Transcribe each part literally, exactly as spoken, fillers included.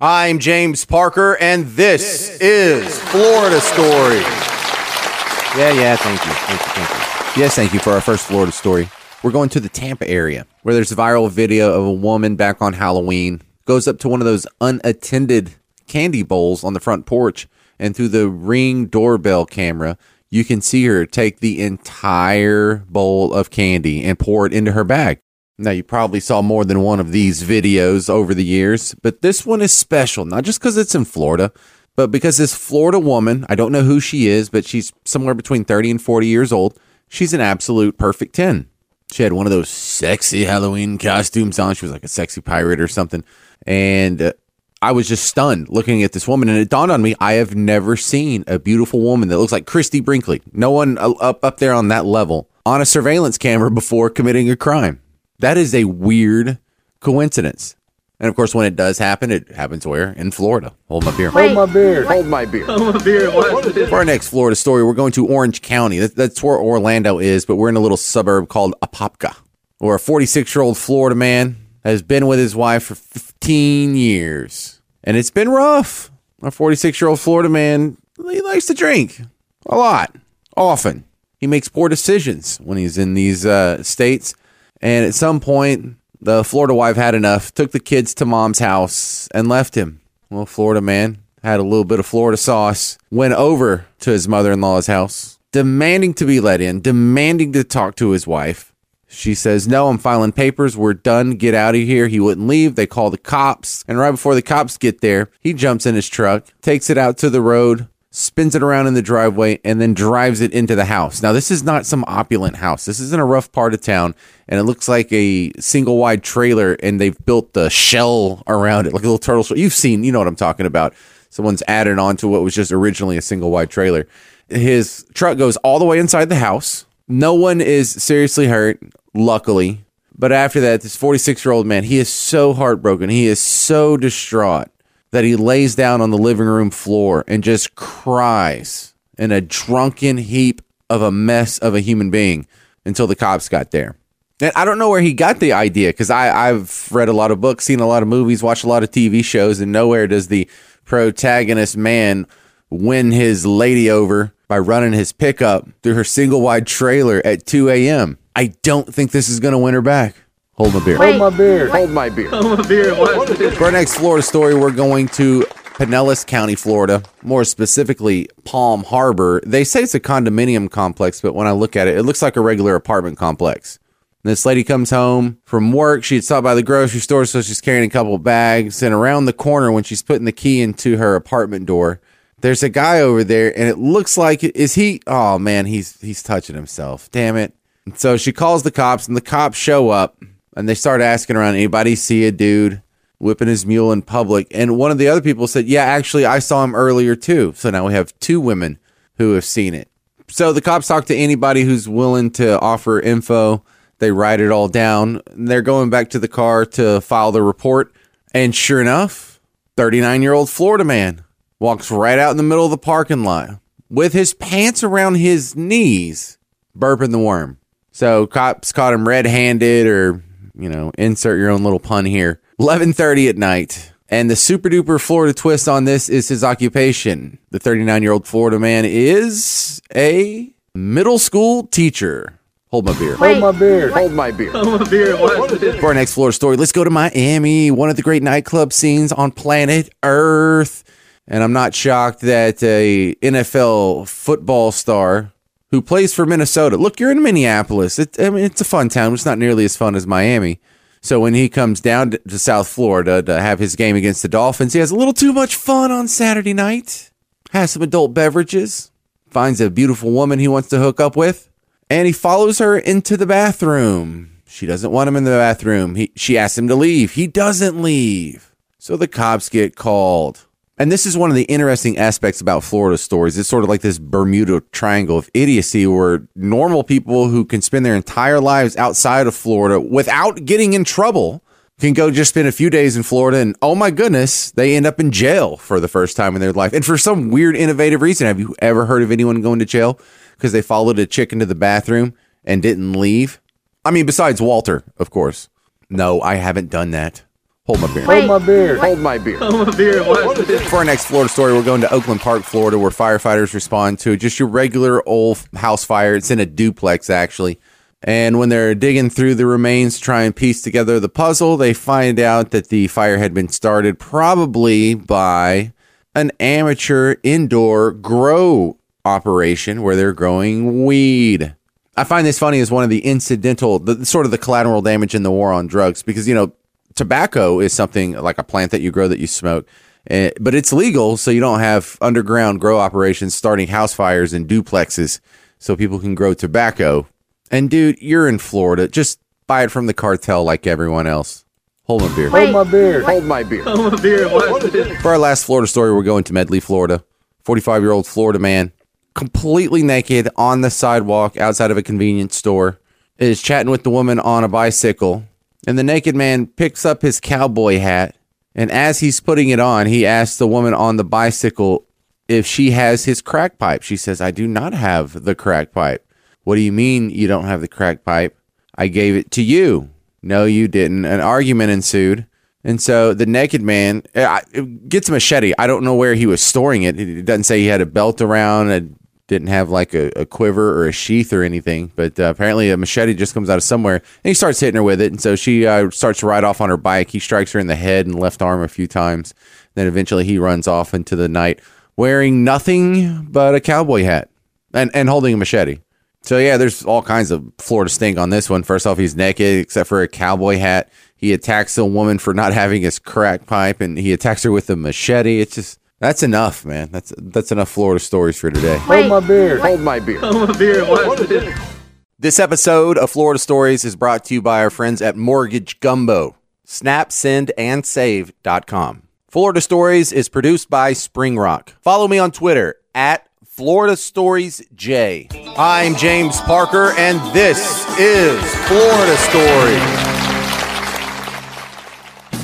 I'm James Parker, and this, this is, is Florida Stories. Yeah, yeah, thank you. Thank you, thank you. Yes, thank you for our first Florida story. We're going to the Tampa area, where there's a viral video of a woman back on Halloween, goes up to one of those unattended candy bowls on the front porch, and through the Ring doorbell camera, you can see her take the entire bowl of candy and pour it into her bag. Now, you probably saw more than one of these videos over the years, but this one is special, not just because it's in Florida, but because this Florida woman, I don't know who she is, but she's somewhere between thirty and forty years old. She's an absolute perfect ten. She had one of those sexy Halloween costumes on. She was like a sexy pirate or something. And uh, I was just stunned looking at this woman, and it dawned on me, I have never seen a beautiful woman that looks like Christie Brinkley. No one up, up there on that level on a surveillance camera before committing a crime. That is a weird coincidence. And, of course, when it does happen, it happens where? In Florida. Hold my beer. Wait, hold my beer. What? Hold my beer. Hold my beer. What? For our next Florida story, we're going to Orange County. That's where Orlando is, but we're in a little suburb called Apopka, where a forty-six-year-old Florida man has been with his wife for fifteen years. And it's been rough. A forty-six-year-old Florida man, he likes to drink a lot, often. He makes poor decisions when he's in these uh, states. And at some point, the Florida wife had enough, took the kids to mom's house, and left him. Well, Florida man had a little bit of Florida sauce, went over to his mother-in-law's house, demanding to be let in, demanding to talk to his wife. She says, no, I'm filing papers. We're done. Get out of here. He wouldn't leave. They call the cops. And right before the cops get there, he jumps in his truck, takes it out to the road, spins it around in the driveway, and then drives it into the house. Now, this is not some opulent house. This is in a rough part of town, and it looks like a single-wide trailer, and they've built the shell around it, like a little turtle shell. You've seen, you know what I'm talking about. Someone's added on to what was just originally a single-wide trailer. His truck goes all the way inside the house. No one is seriously hurt, luckily. But after that, this forty-six-year-old man, he is so heartbroken. He is so distraught that he lays down on the living room floor and just cries in a drunken heap of a mess of a human being until the cops got there. And I don't know where he got the idea, because I've read a lot of books, seen a lot of movies, watched a lot of T V shows, and nowhere does the protagonist man win his lady over by running his pickup through her single-wide trailer at two a.m. I don't think this is going to win her back. Hold my beer. Wait, hold my beer. What? Hold my beer. Hold my beer. What? For our next Florida story, we're going to Pinellas County, Florida, more specifically Palm Harbor. They say it's a condominium complex, but when I look at it, it looks like a regular apartment complex. And this lady comes home from work. She had stopped by the grocery store, so she's carrying a couple bags. And around the corner, when she's putting the key into her apartment door, there's a guy over there, and it looks like, is he? Oh, man, he's he's touching himself. Damn it. And so she calls the cops, and the cops show up. And they start asking around, anybody see a dude whipping his mule in public? And one of the other people said, yeah, actually, I saw him earlier, too. So now we have two women who have seen it. So the cops talk to anybody who's willing to offer info. They write it all down. And they're going back to the car to file the report. And sure enough, thirty-nine-year-old Florida man walks right out in the middle of the parking lot with his pants around his knees, burping the worm. So cops caught him red-handed, or, you know, insert your own little pun here. eleven thirty at night. And the super duper Florida twist on this is his occupation. The thirty-nine-year-old Florida man is a middle school teacher. Hold my beer. Wait, hold my beer. What? Hold my beer. Hold my beer. What? For our next Florida story, let's go to Miami, one of the great nightclub scenes on planet Earth. And I'm not shocked that a N F L football star who plays for Minnesota. Look, you're in Minneapolis. It, I mean, it's a fun town. It's not nearly as fun as Miami. So when he comes down to South Florida to have his game against the Dolphins, he has a little too much fun on Saturday night, has some adult beverages, finds a beautiful woman he wants to hook up with, and he follows her into the bathroom. She doesn't want him in the bathroom. He, she asks him to leave. He doesn't leave. So the cops get called. And this is one of the interesting aspects about Florida stories. It's sort of like this Bermuda Triangle of idiocy, where normal people who can spend their entire lives outside of Florida without getting in trouble can go just spend a few days in Florida, and oh my goodness, they end up in jail for the first time in their life. And for some weird, innovative reason. Have you ever heard of anyone going to jail because they followed a chick into the bathroom and didn't leave? I mean, besides Walter, of course. No, I haven't done that. Hold my beer. Wait, Hold my beer. What? Hold my beer. Hold my beer. What is this? For our next Florida story, we're going to Oakland Park, Florida, where firefighters respond to just your regular old house fire. It's in a duplex, actually. And when they're digging through the remains to try and piece together the puzzle, they find out that the fire had been started probably by an amateur indoor grow operation where they're growing weed. I find this funny as one of the incidental, the, sort of the collateral damage in the war on drugs, because, you know, tobacco is something like a plant that you grow that you smoke, uh, but it's legal, so you don't have underground grow operations starting house fires in duplexes so people can grow tobacco. And dude, you're in Florida. Just buy it from the cartel like everyone else. Hold my beer. Wait, Hold my beer. What? Hold my beer. Hold my beer. What is this? For our last Florida story, we're going to Medley, Florida. forty-five-year-old Florida man, completely naked on the sidewalk outside of a convenience store, is chatting with the woman on a bicycle. And the naked man picks up his cowboy hat, and as he's putting it on, he asks the woman on the bicycle if she has his crack pipe. She says, "I do not have the crack pipe." "What do you mean you don't have the crack pipe?" "I gave it to you." "No, you didn't." An argument ensued, and so the naked man gets a machete. I don't know where he was storing it. It doesn't say he had a belt around. It didn't have like a, a quiver or a sheath or anything, but uh, apparently a machete just comes out of somewhere, and he starts hitting her with it, and so she uh, starts to ride off on her bike. He strikes her in the head and left arm a few times, then eventually he runs off into the night wearing nothing but a cowboy hat and, and holding a machete. So yeah, there's all kinds of Florida stink on this one. First off, he's naked except for a cowboy hat. He attacks a woman for not having his crack pipe, and he attacks her with a machete. It's just... That's enough, man. That's that's enough Florida stories for today. Wait, Hold my beer. What? Hold my beer. Hold my beer. What? What is this? This episode of Florida Stories is brought to you by our friends at Mortgage Gumbo. snap send and save dot com. Florida Stories is produced by Spring Rock. Follow me on Twitter at Florida Stories J. I'm James Parker, and this is Florida Stories.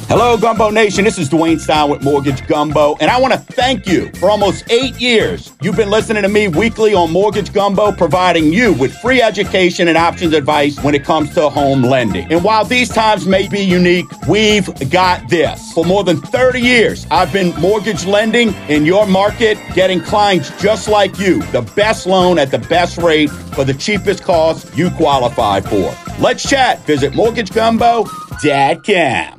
Hello, Gumbo Nation. This is Dwayne Stein with Mortgage Gumbo, and I want to thank you for almost eight years. You've been listening to me weekly on Mortgage Gumbo, providing you with free education and options advice when it comes to home lending. And while these times may be unique, we've got this. For more than thirty years, I've been mortgage lending in your market, getting clients just like you, the best loan at the best rate for the cheapest cost you qualify for. Let's chat. Visit mortgage gumbo dot com.